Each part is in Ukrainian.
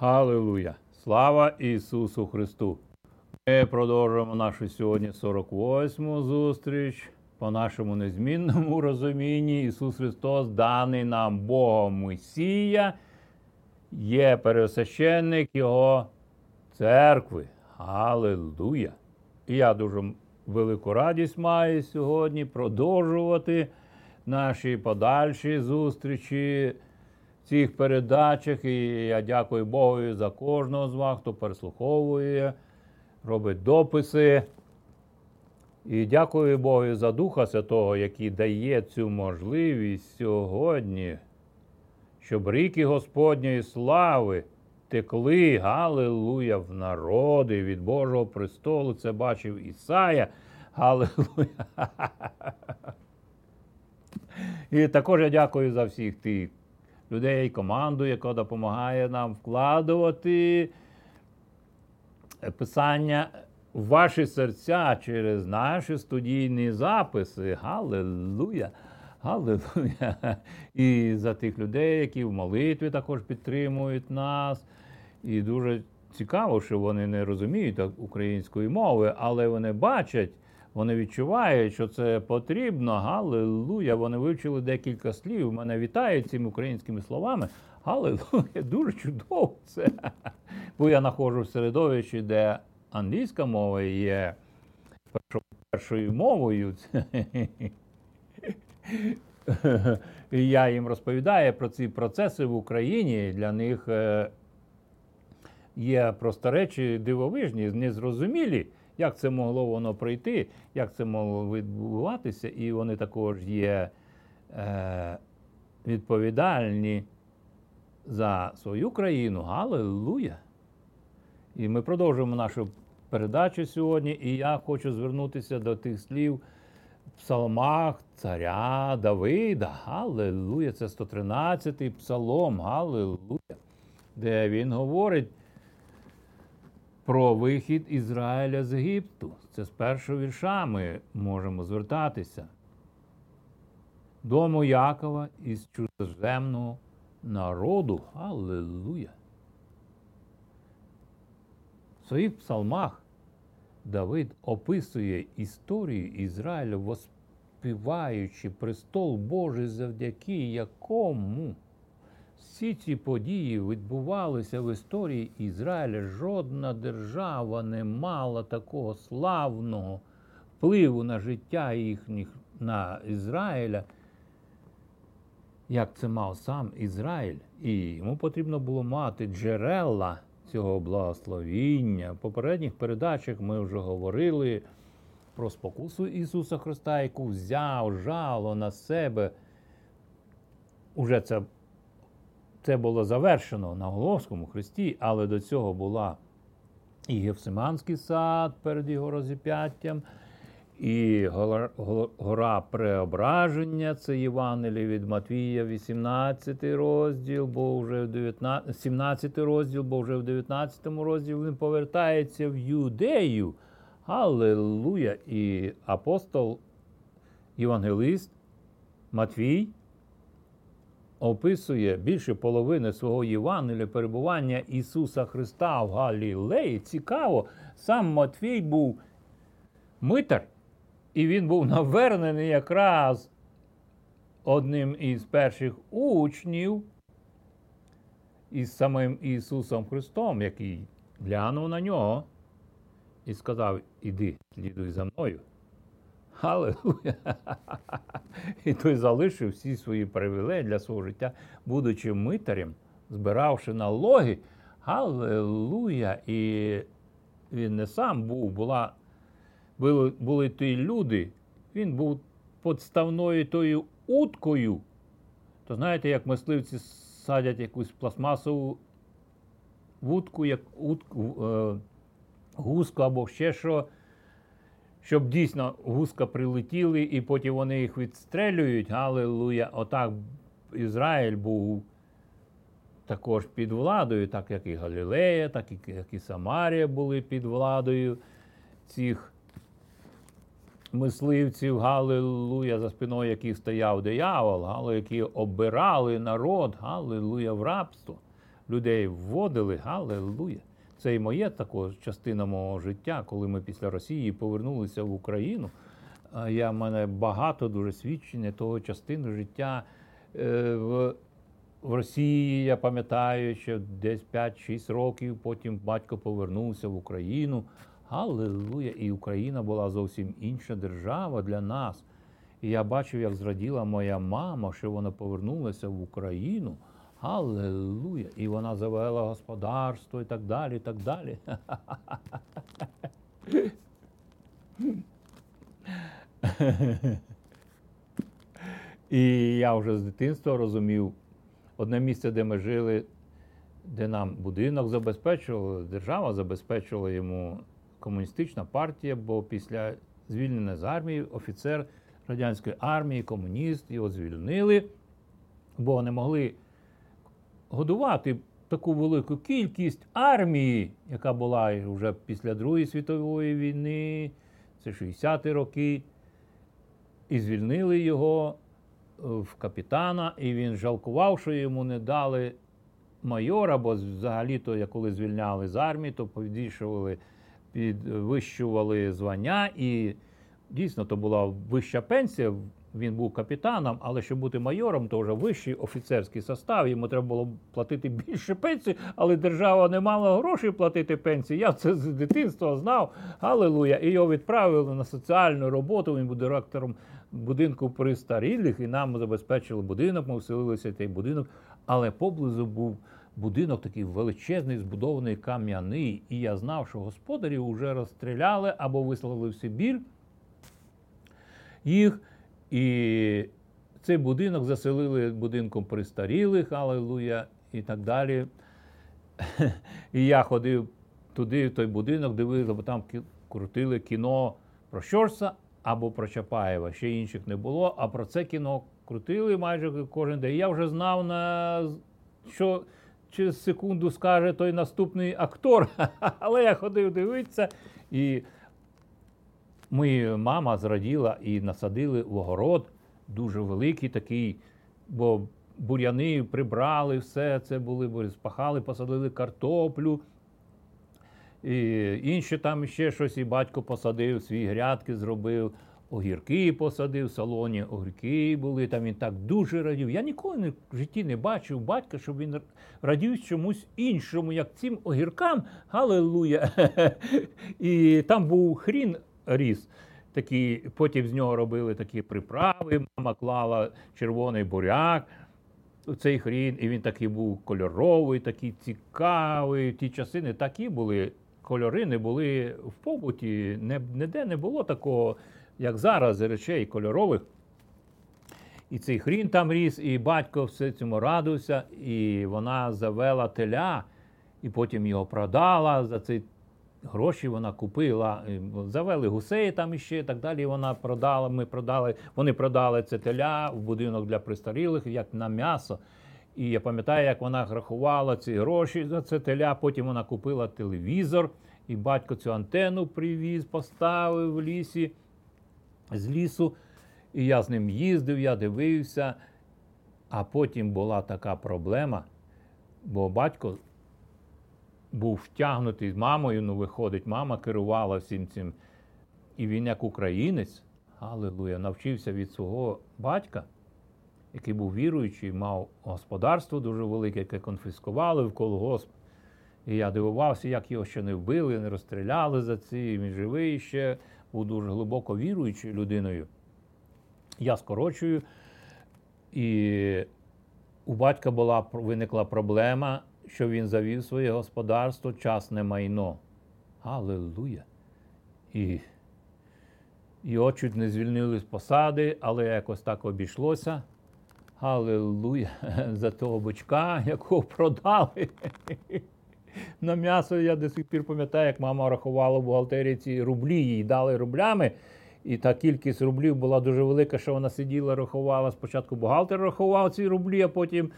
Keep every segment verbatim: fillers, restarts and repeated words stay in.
Галилуя! Слава Ісусу Христу! Ми продовжуємо нашу сьогодні сорок восьму зустріч. По нашому незмінному розумінні, Ісус Христос, даний нам Богом Месія, є пересвященник Його церкви. Галилуя! І я дуже велику радість маю сьогодні продовжувати наші подальші зустрічі в цих передачах. І я дякую Богу за кожного з вас, хто переслуховує, робить дописи. І дякую Богу за Духа Святого, який дає цю можливість сьогодні, щоб ріки Господньої слави текли, галилуя, в народи від Божого престолу. Це бачив Ісая, галилуя. І також я дякую за всіх тих людей, команду, яка допомагає нам вкладувати писання в ваші серця через наші студійні записи. Галилуя! Галилуя! І за тих людей, які в молитві також підтримують нас. І дуже цікаво, що вони не розуміють української мови, але вони бачать, вони відчувають, що це потрібно. Галилуя! Вони вивчили декілька слів. Мене вітають цими українськими словами. Галилуя! Дуже чудово це! Бо я знаходжусь в середовищі, де англійська мова є першою мовою. І я їм розповідаю про ці процеси в Україні. Для них є просто речі дивовижні, незрозумілі, як це могло воно пройти, як це могло відбуватися. І вони також є відповідальні за свою країну. Галилуя! І ми продовжуємо нашу передачу сьогодні, і я хочу звернутися до тих слів в псалмах царя Давида. Галилуя! Це сто тринадцятий псалом. Галилуя! Де він говорить про вихід Ізраїля з Єгипту. Це з першого вірша ми можемо звертатися. Дому Якова із чужеземного народу. Галилуя! В своїх псалмах Давид описує історію Ізраїлю, воспіваючи престол Божий, завдяки якому всі ці події відбувалися в історії Ізраїля. Жодна держава не мала такого славного впливу на життя їхніх, на Ізраїля, як це мав сам Ізраїль. І йому потрібно було мати джерела цього благословіння. В попередніх передачах ми вже говорили про спокусу Ісуса Христа, яку взяв жало на себе. Уже це, це було завершено на Голгофському хресті, але до цього була і Гефсиманський сад перед його розіп'яттям, і гора преображення, це Євангеліє від Матвія, вісімнадцятий розділ, бо вже в дев'ятнадцятому, сімнадцятий розділ, бо вже в дев'ятнадцятому розділі він повертається в Юдею. Алілуя! І апостол, євангелист Матвій описує більше половини свого Євангелія перебування Ісуса Христа в Галілеї. Цікаво, сам Матвій був митар, і він був навернений якраз одним із перших учнів із самим Ісусом Христом, який глянув на нього і сказав: «Іди, слідуй за мною». Алілуя! І той залишив всі свої привілеї для свого життя, будучи митарем, збиравши налоги. Алілуя! І він не сам був, була Були, були ті люди, він був підставною тою уткою. То знаєте, як мисливці садять якусь пластмасову вудку, як утку, е, гуску або ще що, щоб дійсно гуска прилетіли, і потім вони їх відстрелюють. Алілуя! Отак Ізраїль був також під владою, так як і Галілея, так як і Самарія були під владою цих мисливців, галилуя, за спиною яких стояв диявол, галилуя, які обирали народ, галилуя, в рабство. людей вводили, галилуя. Це і моє також частина мого життя, коли ми після Росії повернулися в Україну. Я, в мене багато дуже свідчення того частини життя в В Росії, я пам'ятаю, що десь п'ять-шість років, потім батько повернувся в Україну. Алілуя! І Україна була зовсім інша держава для нас. І я бачив, як зраділа моя мама, що вона повернулася в Україну. Алілуя! І вона завела господарство і так далі, і так далі. І я вже з дитинства розумів, одне місце, де ми жили, де нам будинок забезпечувала, держава забезпечувала йому комуністична партія, бо після звільнення з армії офіцер радянської армії, комуніст, його звільнили, бо не могли годувати таку велику кількість армії, яка була вже після Другої світової війни, це шістдесяті роки, і звільнили його в капітана, і він жалкував, що йому не дали майора, бо взагалі-то, коли звільняли з армії, то підвищували, підвищували звання, і дійсно, то була вища пенсія, він був капітаном, але щоб бути майором, то вже вищий офіцерський состав, йому треба було платити більше пенсії, але держава не мала грошей платити пенсії, я це з дитинства знав, алілуя, і його відправили на соціальну роботу, він був директором будинку престарілих, і нам забезпечили будинок, ми вселилися в цей будинок, але поблизу був будинок такий величезний, збудований кам'яний, і я знав, що господарів вже розстріляли або вислали в Сибір їх, і цей будинок заселили будинком престарілих, алілуя, і так далі. І я ходив туди, в той будинок, дивився, бо там крутили кіно про Щорса або про Чапаєва, ще інших не було, а про це кіно крутили майже кожен день. Я вже знав, на... що через секунду скаже той наступний актор, але я ходив дивитися, і моя мама зраділа, і насадили в огород, дуже великий такий, бо бур'яни прибрали, все це були, спахали, посадили картоплю, і інше там ще щось, і батько посадив, свої грядки зробив, огірки посадив, в салоні огірки були, там він так дуже радів. Я ніколи в житті не бачив батька, щоб він радів чомусь іншому, як цим огіркам, алілуя. І там був хрін ріс, такі, потім з нього робили такі приправи, мама клала червоний буряк, цей хрін, і він такий був кольоровий, такий цікавий. Ті часи не такі були, кольори не були в побуті, ніде не було такого, як зараз, речей кольорових. І цей хрін там ріс, і батько все цьому радився, і вона завела теля, і потім його продала за цей гроші вона купила, завели гусей там іще і так далі, вона продала, ми продали, вони продали це теля в будинок для престарілих, як на м'ясо. І я пам'ятаю, як вона рахувала ці гроші за це теля, потім вона купила телевізор, і батько цю антенну привіз, поставив в лісі, з лісу, і я з ним їздив, я дивився, а потім була така проблема, бо батько був втягнутий з мамою, ну виходить, мама керувала всім цим. І він як українець, алілуя, навчився від свого батька, який був віруючий, мав господарство дуже велике, яке конфіскували в колгосп. І я дивувався, як його ще не вбили, не розстріляли за ці, він живий ще, був дуже глибоко віруючою людиною. Я скорочую, і у батька була, виникла проблема, що він завів своє господарство, частне майно. Алілуя! І його чуть не звільнили з посади, але якось так обійшлося. Алілуя! За того бичка, якого продали. На м'ясо я до сих пір пам'ятаю, як мама рахувала в бухгалтерії ці рублі, їй дали рублями. І та кількість рублів була дуже велика, що вона сиділа, рахувала. Спочатку бухгалтер рахував ці рублі, а потім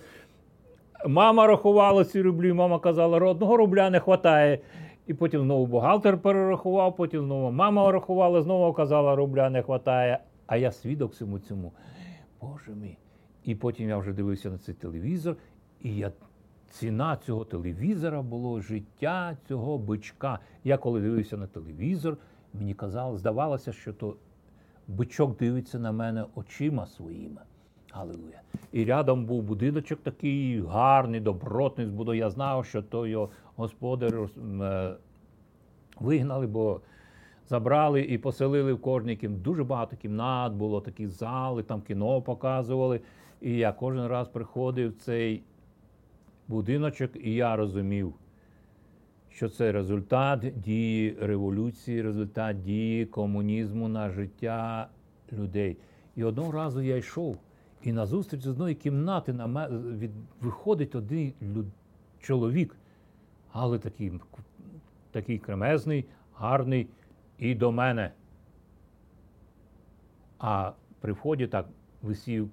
мама рахувала ці рублі, мама казала, одного рубля не вистачає. І потім знову бухгалтер перерахував, потім знову мама рахувала, знову казала, рубля не вистачає. А я свідок всьому цьому. Боже мій. І потім я вже дивився на цей телевізор, і я ціна цього телевізора було життя цього бичка. Я коли дивився на телевізор, мені казало, здавалося, що то бичок дивиться на мене очима своїми. Галилуя. І рядом був будиночок такий гарний, добротний, збудований. Я знав, що то його господар вигнали, бо забрали і поселили в кожній кімнаті. Дуже багато кімнат було, такі зали, там кіно показували. І я кожен раз приходив в цей будиночок, і я розумів, що це результат дії революції, результат дії комунізму на життя людей. І одного разу я йшов, і назустріч з одної кімнати на ме... від... виходить один люд... чоловік, але такий, такий кремезний, гарний, і до мене. А при вході так висів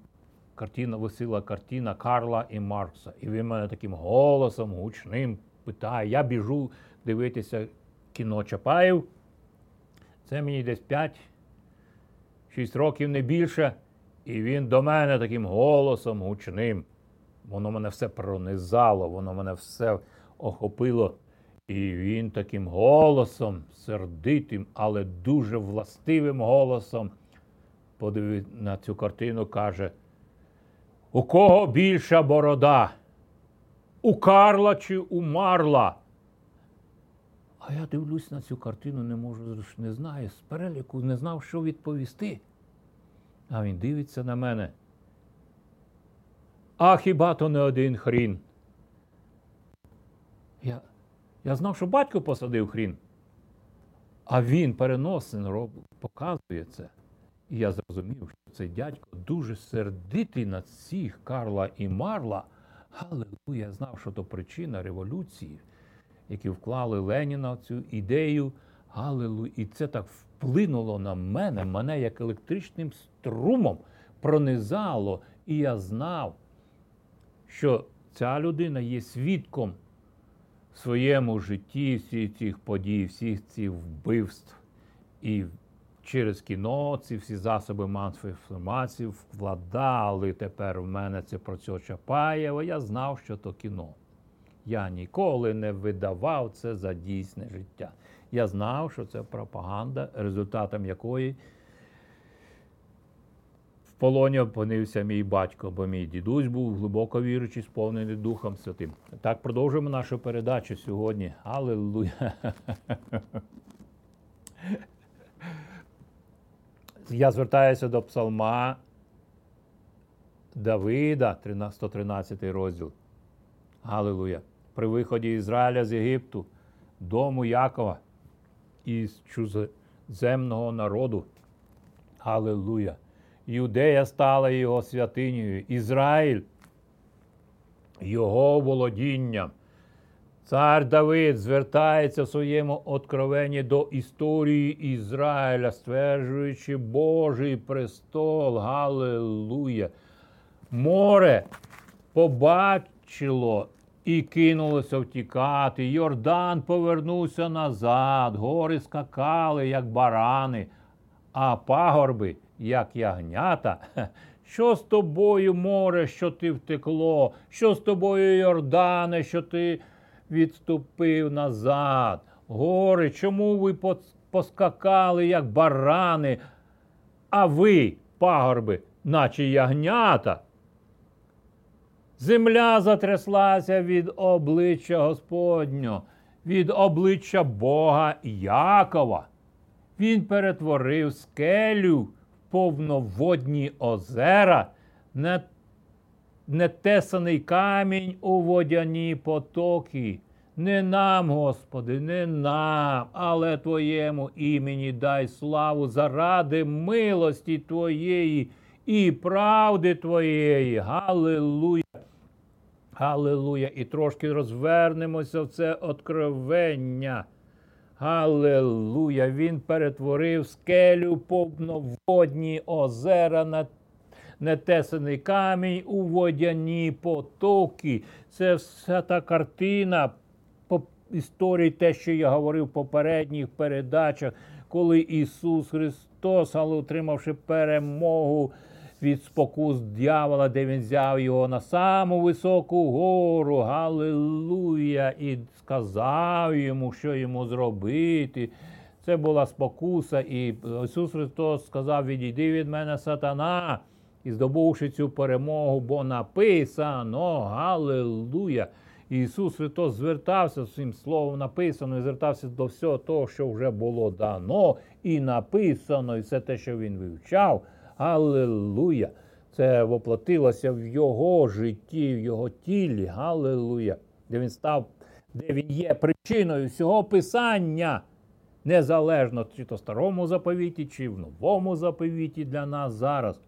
картина, висіла картина Карла і Маркса. І він мене таким голосом гучним питає. Я біжу дивитися кіно Чапаєв. Це мені десь п'ять-шість років, не більше. І він до мене таким голосом гучним. Воно мене все пронизало, воно мене все охопило. І він таким голосом, сердитим, але дуже властивим голосом подивив на цю картину, каже: «У кого більша борода? У Карла чи у Марла?» А я дивлюсь на цю картину, не можу, не знаю, з переліку не знав, що відповісти. А він дивиться на мене. «А хіба то не один хрін?» Я, я знав, що батько посадив хрін. А він переносин робить, показує це. І я зрозумів, що цей дядько дуже сердитий на всіх Карла і Марла. Але я знав, що то причина революції, які вклали Леніна в цю ідею. Галилуя. І це так вплинуло на мене, мене як електричним струмом пронизало. І я знав, що ця людина є свідком в своєму житті всіх цих подій, всіх цих вбивств. І через кіно ці всі засоби масової інформації вкладали тепер в мене це про цього Чапаєва. Я знав, що то кіно. Я ніколи не видавав це за дійсне життя. Я знав, що це пропаганда, результатом якої в полоні опинився мій батько, бо мій дідусь був глибоко віруючий, сповнений Духом Святим. Так, продовжуємо нашу передачу сьогодні. Алілуя! Я звертаюся до псалма Давида, сто тринадцятий розділ. Алілуя! При виході Ізраїля з Єгипту, дому Якова, із чужеземного народу. Алілуя! Юдея стала його святинею, Ізраїль його володінням. Цар Давид звертається в своєму откровенні до історії Ізраїля, стверджуючи Божий престол. Алілуя! Море побачило і кинулося втікати. Йордан повернувся назад. Гори скакали, як барани, а пагорби, як ягнята. Що з тобою, море, що ти втекло? Що з тобою, Йордане, що ти відступив назад? Гори, чому ви поскакали, як барани, а ви, пагорби, наче ягнята? Земля затряслася від обличчя Господнього, від обличчя Бога Якова. Він перетворив скелю в повноводні озера, нетесаний камінь у водяні потоки. Не нам, Господи, не нам, але Твоєму імені дай славу заради милості Твоєї і правди Твоєї. Галилуя! Галилуя! І трошки розвернемося в це откровення. Галилуя! Він перетворив скелю повноводні озера, на нетесаний камінь у водяні потоки. Це вся та картина по історії, те, що я говорив в попередніх передачах, коли Ісус Христос, але отримавши перемогу від спокус дьявола, де він взяв його на саму високу гору, галилуя, і сказав йому, що йому зробити. Це була спокуса, і Ісус Христос сказав: "Відійди від мене, сатана", і здобувши цю перемогу, бо написано, галилуя. Ісус Христос звертався своїм словом написано, і звертався до всього того, що вже було дано і написано, і все те, що він вивчав, галилуя. Це воплотилося в його житті, в його тілі, галилуя. Де він став, де він є причиною всього Писання, незалежно, чи то в Старому Заповіті, чи в Новому Заповіті для нас зараз.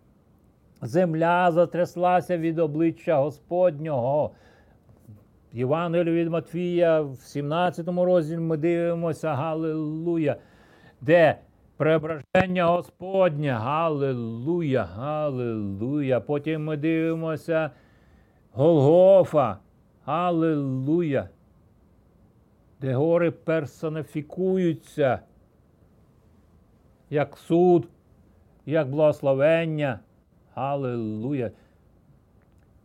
Земля затряслася від обличчя Господнього. Євангелію від Матвія в сімнадцятому розділі ми дивимося, галилуя, де преображення Господнє, галилуя, галилуя. Потім ми дивимося Голгофа, галилуя, де гори персоніфікуються як суд, як благословення, галилуя.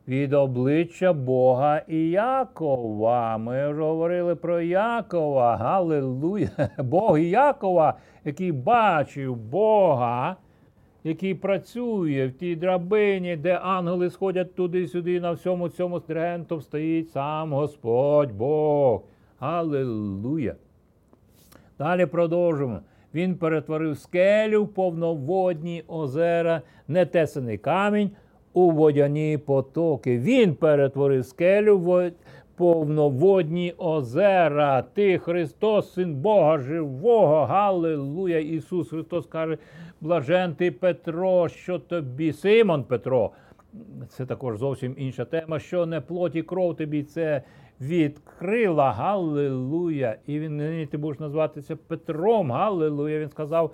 Від обличчя Бога і Якова. Ми вже говорили про Якова. Галилуя. Бог Якова, який бачив Бога, який працює в тій драбині, де ангели сходять туди-сюди, на всьому цьому стрентом стоїть сам Господь Бог. Галилуя. Далі продовжуємо. Він перетворив скелю в повноводні озера, нетесаний камінь у водяні потоки. Він перетворив скелю в повноводні озера. Ти, Христос, Син Бога живого, галилуя. Ісус Христос каже: "Блажен ти, Петро, що тобі, Симон Петро", це також зовсім інша тема, "що не плоть і кров тобі це відкрила", галилуя. І він, ти будеш назватися Петром, галилуя. Він сказав,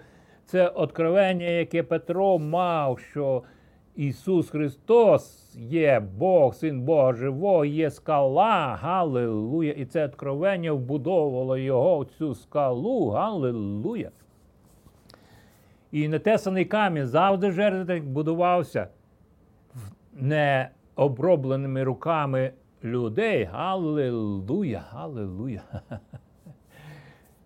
це откровення, яке Петро мав, що Ісус Христос є Бог, Син Бога живого, є скала, галилуя. І це откровення вбудовувало його в цю скалу, галилуя. І нетесаний камінь завжди жертвенник будувався не обробленими руками людей, галилуя, галилуя.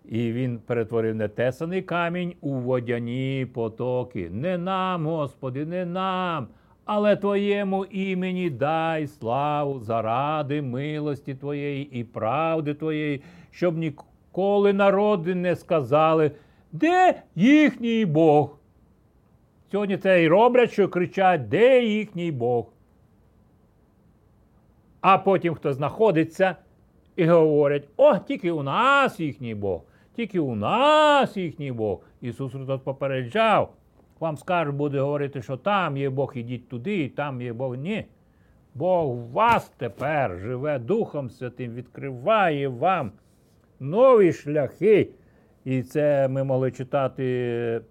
І він перетворив нетесаний камінь у водяні потоки. Не нам, Господи, не нам, але Твоєму імені дай славу заради милості Твоєї і правди Твоєї, щоб ніколи народи не сказали, де їхній Бог. Сьогодні це і роблять, що кричать, де їхній Бог. А потім, хто знаходиться, і говорять, о, тільки у нас їхній Бог. Тільки у нас їхній Бог. Ісус Христос попереджав. Вам скажуть, буде говорити, що там є Бог, ідіть туди, там є Бог. Ні. Бог в вас тепер живе Духом Святим, відкриває вам нові шляхи. І це ми могли читати.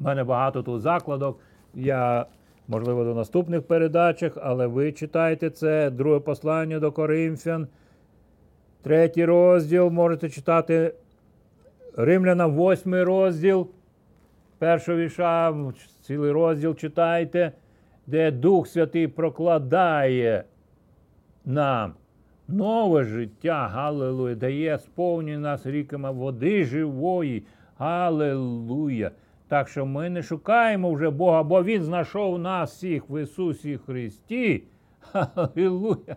У мене багато тут закладок. Я, можливо, до наступних передачах, але ви читайте це. Друге послання до Коринфян. Третій розділ, можете читати Римляна, восьмий розділ, першого віша, цілий розділ читайте, де Дух Святий прокладає нам нове життя, галилуя, дає сповнює нас ріками води живої, галилуя. Так що ми не шукаємо вже Бога, бо Він знайшов нас всіх в Ісусі Христі, галилуя.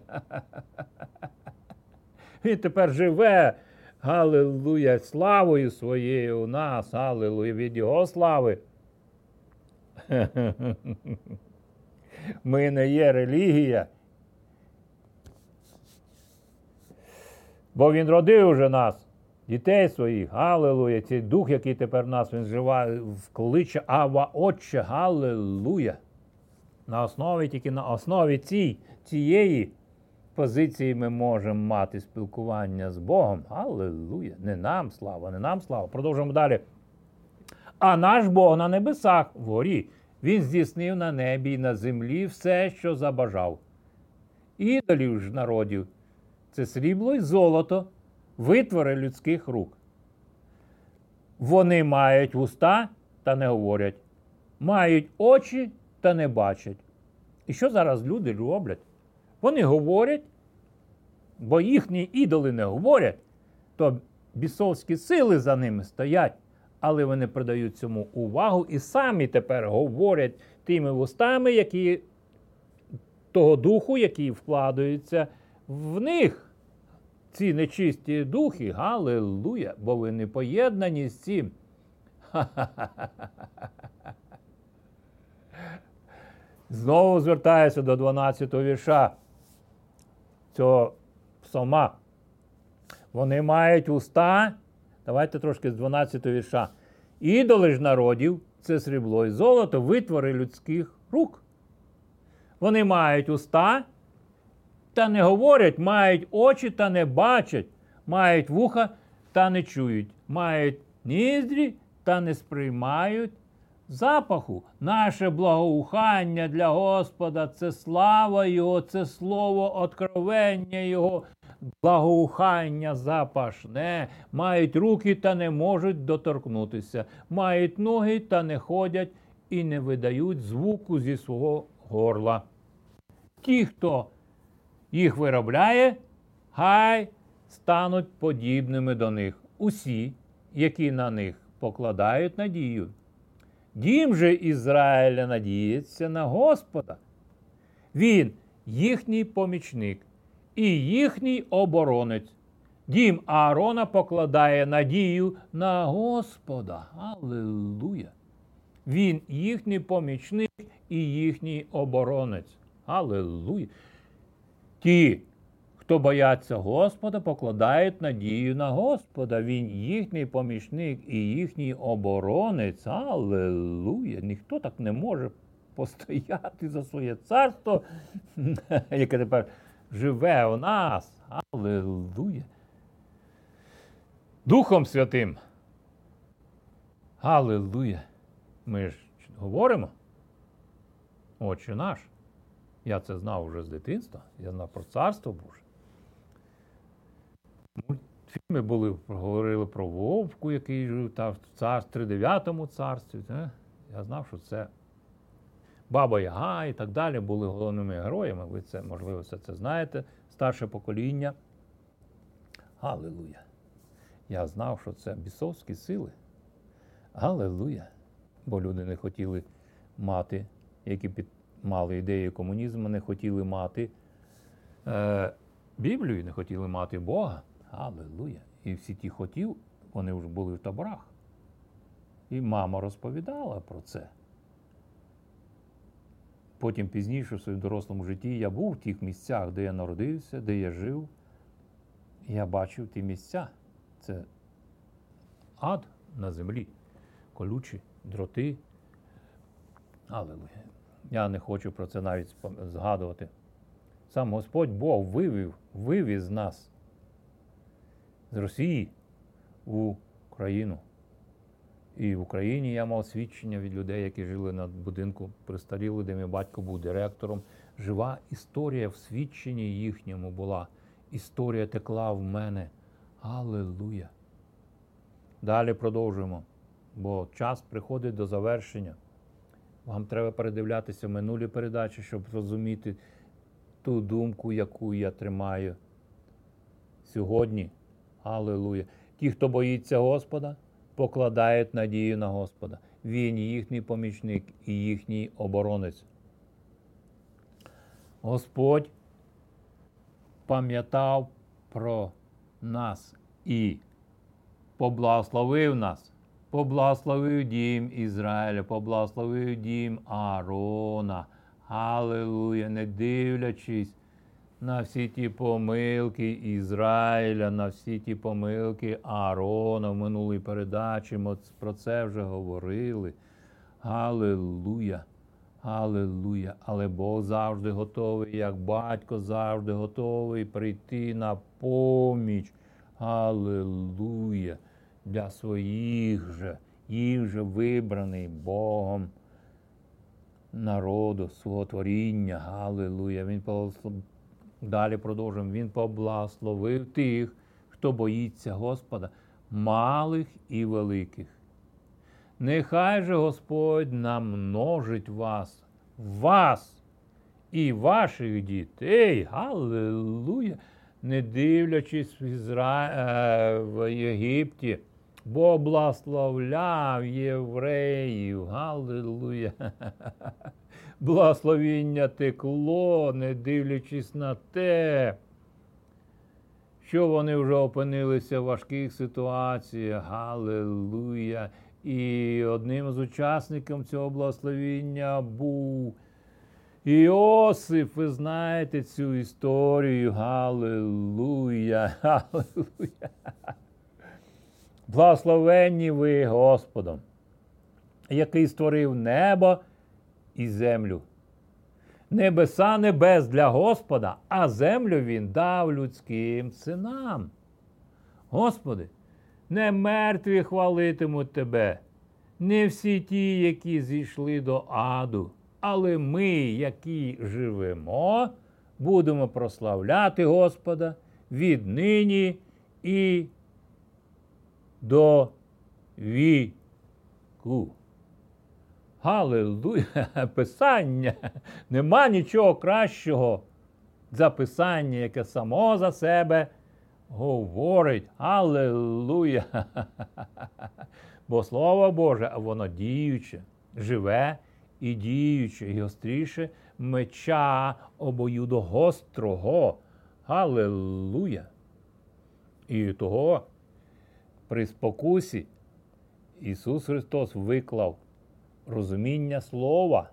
Він тепер живе, галилуя, славою своєю у нас, галилуя, від Його слави. Ми не є релігія. Бо Він родив уже нас, дітей своїх, галилуя. Цей дух, який тепер в нас, він живе, кличе Ава Отче, галилуя. На основі, тільки на основі цій, цієї позиції ми можемо мати спілкування з Богом. Аллилуйя. Не нам слава, не нам слава. Продовжуємо далі. А наш Бог на небесах, вгорі, Він здійснив на небі і на землі все, що забажав. Ідолів ж народів, це срібло і золото, витвори людських рук. Вони мають вуста, та не говорять. мають очі та не бачать. І що зараз люди роблять? Вони говорять, бо їхні ідоли не говорять, то бісовські сили за ними стоять, але вони придають цьому увагу і самі тепер говорять тими вустами, які того духу, який вкладається в них. Ці нечисті духи, галилуя, бо ви не поєднані з цим. Знову звертаюся до дванадцятого вірша цього псалма. Вони мають уста, давайте трошки з дванадцятого вірша. Ідоли ж народів, це срібло і золото, витвори людських рук. Вони мають уста та не говорять, мають очі та не бачать, мають вуха та не чують, мають ніздрі та не сприймають запаху. Наше благоухання для Господа – це слава Його, це слово откровення Його, благоухання запашне. Мають руки та не можуть доторкнутися, мають ноги та не ходять і не видають звуку зі свого горла. Ті, хто їх виробляє, хай стануть подібними до них усі, які на них покладають надію. Дім же Ізраїля надіється на Господа. Він їхній помічник і їхній оборонець. Дім Аарона покладає надію на Господа. Алілуя! Він їхній помічник і їхній оборонець. Алілуя! Ті, хто бояться Господа, покладають надію на Господа. Він їхній помічник і їхній оборонець. Алілуя! Ніхто так не може постояти за своє царство, яке тепер живе у нас. Алілуя! Духом Святим. Алілуя! Ми ж говоримо. Отче наш. Я це знав уже з дитинства, я знав про Царство Боже. Мультфільми були, говорили про Вовку, який жив там в тридев'ятому царстві. Я знав, що це Баба Яга і так далі були головними героями. Ви це, можливо, все це знаєте, старше покоління. Алілуя! Я знав, що це бісовські сили. Алілуя! Бо люди не хотіли мати, які під мали ідеї комунізму, не хотіли мати е, Біблію, не хотіли мати Бога. Алілуя! І всі ті хотів, вони вже були в таборах. І мама розповідала про це. Потім пізніше в своєму дорослому житті я був в тих місцях, де я народився, де я жив. Я бачив ті місця. Це ад на землі. Колючі дроти. Алілуя! Я не хочу про це навіть згадувати. Сам Господь Бог вивів, вивіз нас з Росії в Україну. І в Україні я мав свідчення від людей, які жили на будинку престарілих, де мій батько був директором. Жива історія в свідченні їхньому була. Історія текла в мене. Алілуя! Далі продовжуємо, бо час приходить до завершення. Вам треба передивлятися минулі передачі, щоб розуміти ту думку, яку я тримаю сьогодні. Алілуя! Ті, хто боїться Господа, покладають надію на Господа. Він їхній помічник і їхній оборонець. Господь пам'ятав про нас і поблагословив нас. Поблагословив дім Ізраїля, поблагословив дім Аарона. Алілуя! Не дивлячись на всі ті помилки Ізраїля, на всі ті помилки Аарона. В минулій передачі ми про це вже говорили. Алілуя! Алілуя! Але Бог завжди готовий, як батько завжди готовий прийти на поміч. Алілуя! Для своїх же, їх же вибраний Богом народу, свого творіння. Алілуя! Він поблагослов... Далі продовжуємо. Він поблагословив тих, хто боїться Господа, малих і великих. Нехай же Господь намножить вас, вас і ваших дітей, алілуя, не дивлячись в, Ізра... в Єгипті, бо благословляв євреїв, алілуя. Благословіння текло, не дивлячись на те, що вони вже опинилися в важких ситуаціях, алілуя. І одним з учасників цього благословіння був Іосиф. Ви знаєте цю історію. Галилуя! Галилуя! Благословенні ви Господом, який створив небо і землю. Небеса небес для Господа, а землю Він дав людським синам. Господи, не мертві хвалитимуть Тебе, не всі ті, які зійшли до аду, але ми, які живемо, будемо прославляти Господа віднині і до віку. Галилуя! Писання! Нема нічого кращого за писання, яке само за себе говорить, алілуя, бо Слово Боже, воно діюче, живе і діюче, і гостріше меча обоюдогострого, алілуя. І того при спокусі Ісус Христос виклав розуміння слова,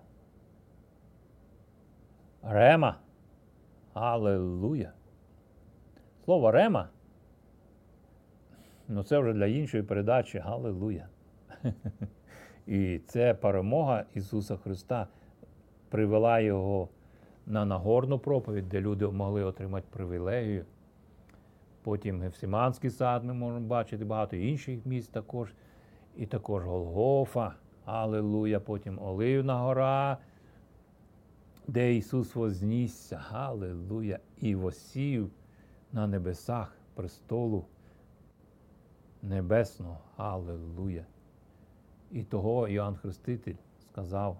рема, алілуя. Слово рема, ну це вже для іншої передачі, галилуя. І це перемога Ісуса Христа привела його на Нагорну проповідь, де люди могли отримати привілегію. Потім Гефсиманський сад ми можемо бачити, багато інших місць також. І також Голгофа, галилуя, потім Оливна гора, де Ісус вознісся, галилуя, і восів на небесах престолу небесного. Алілуя. І того Йоанн Хреститель сказав,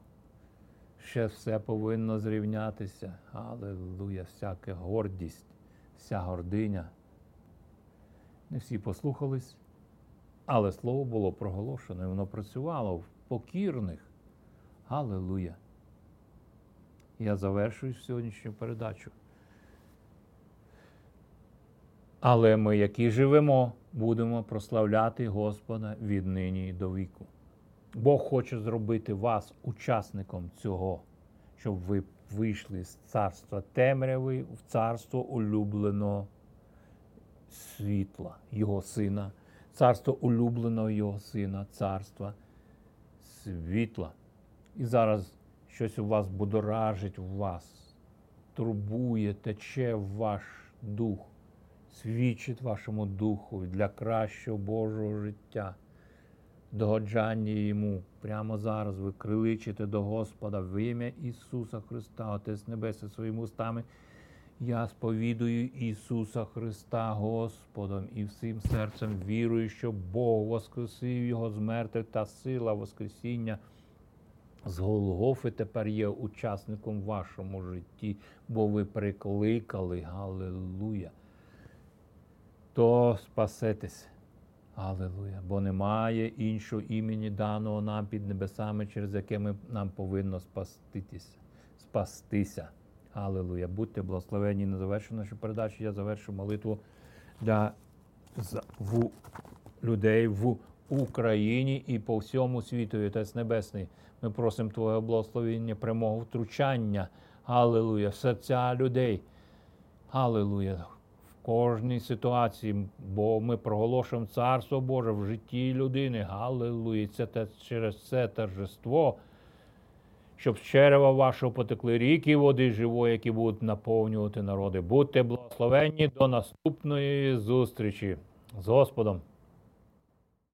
ще все повинно зрівнятися. Алілуя. Всяка гордість, вся гординя. Не всі послухались, але слово було проголошено, і воно працювало в покірних. Алілуя. Я завершую сьогоднішню передачу. Але ми, які живемо, будемо прославляти Господа віднині до віку. Бог хоче зробити вас учасником цього, щоб ви вийшли з царства темряви в царство улюбленого світла, Його Сина, царство улюбленого Його Сина, царства світла. І зараз щось у вас будоражить в вас, турбує, тече в ваш дух. Свідчить вашому духу для кращого Божого життя, догоджання Йому. Прямо зараз ви кричите до Господа в ім'я Ісуса Христа, Отець Небесний, своїми устами. Я сповідую Ісуса Христа Господом і всім серцем вірую, що Бог воскресив Його з мертвих, та сила воскресіння з Голгофи тепер є учасником в вашому житті, бо ви прикликали, алілуя. То спасетесь, алілуя, бо немає іншого імені даного нам під небесами, через яке ми, нам повинно спаститися, спастися, алілуя. Будьте благословенні, не завершу нашу передачу, я завершу молитву для в, людей в Україні і по всьому світу, Отець Небесний. Ми просимо Твого благословення, прямого втручання, алілуя, в серця людей, алілуя. Кожній ситуації, бо ми проголошуємо Царство Боже в житті людини. Галилуя! Це те, через це торжество, щоб з черева вашого потекли ріки води живої, які будуть наповнювати народи. Будьте благословенні до наступної зустрічі з Господом.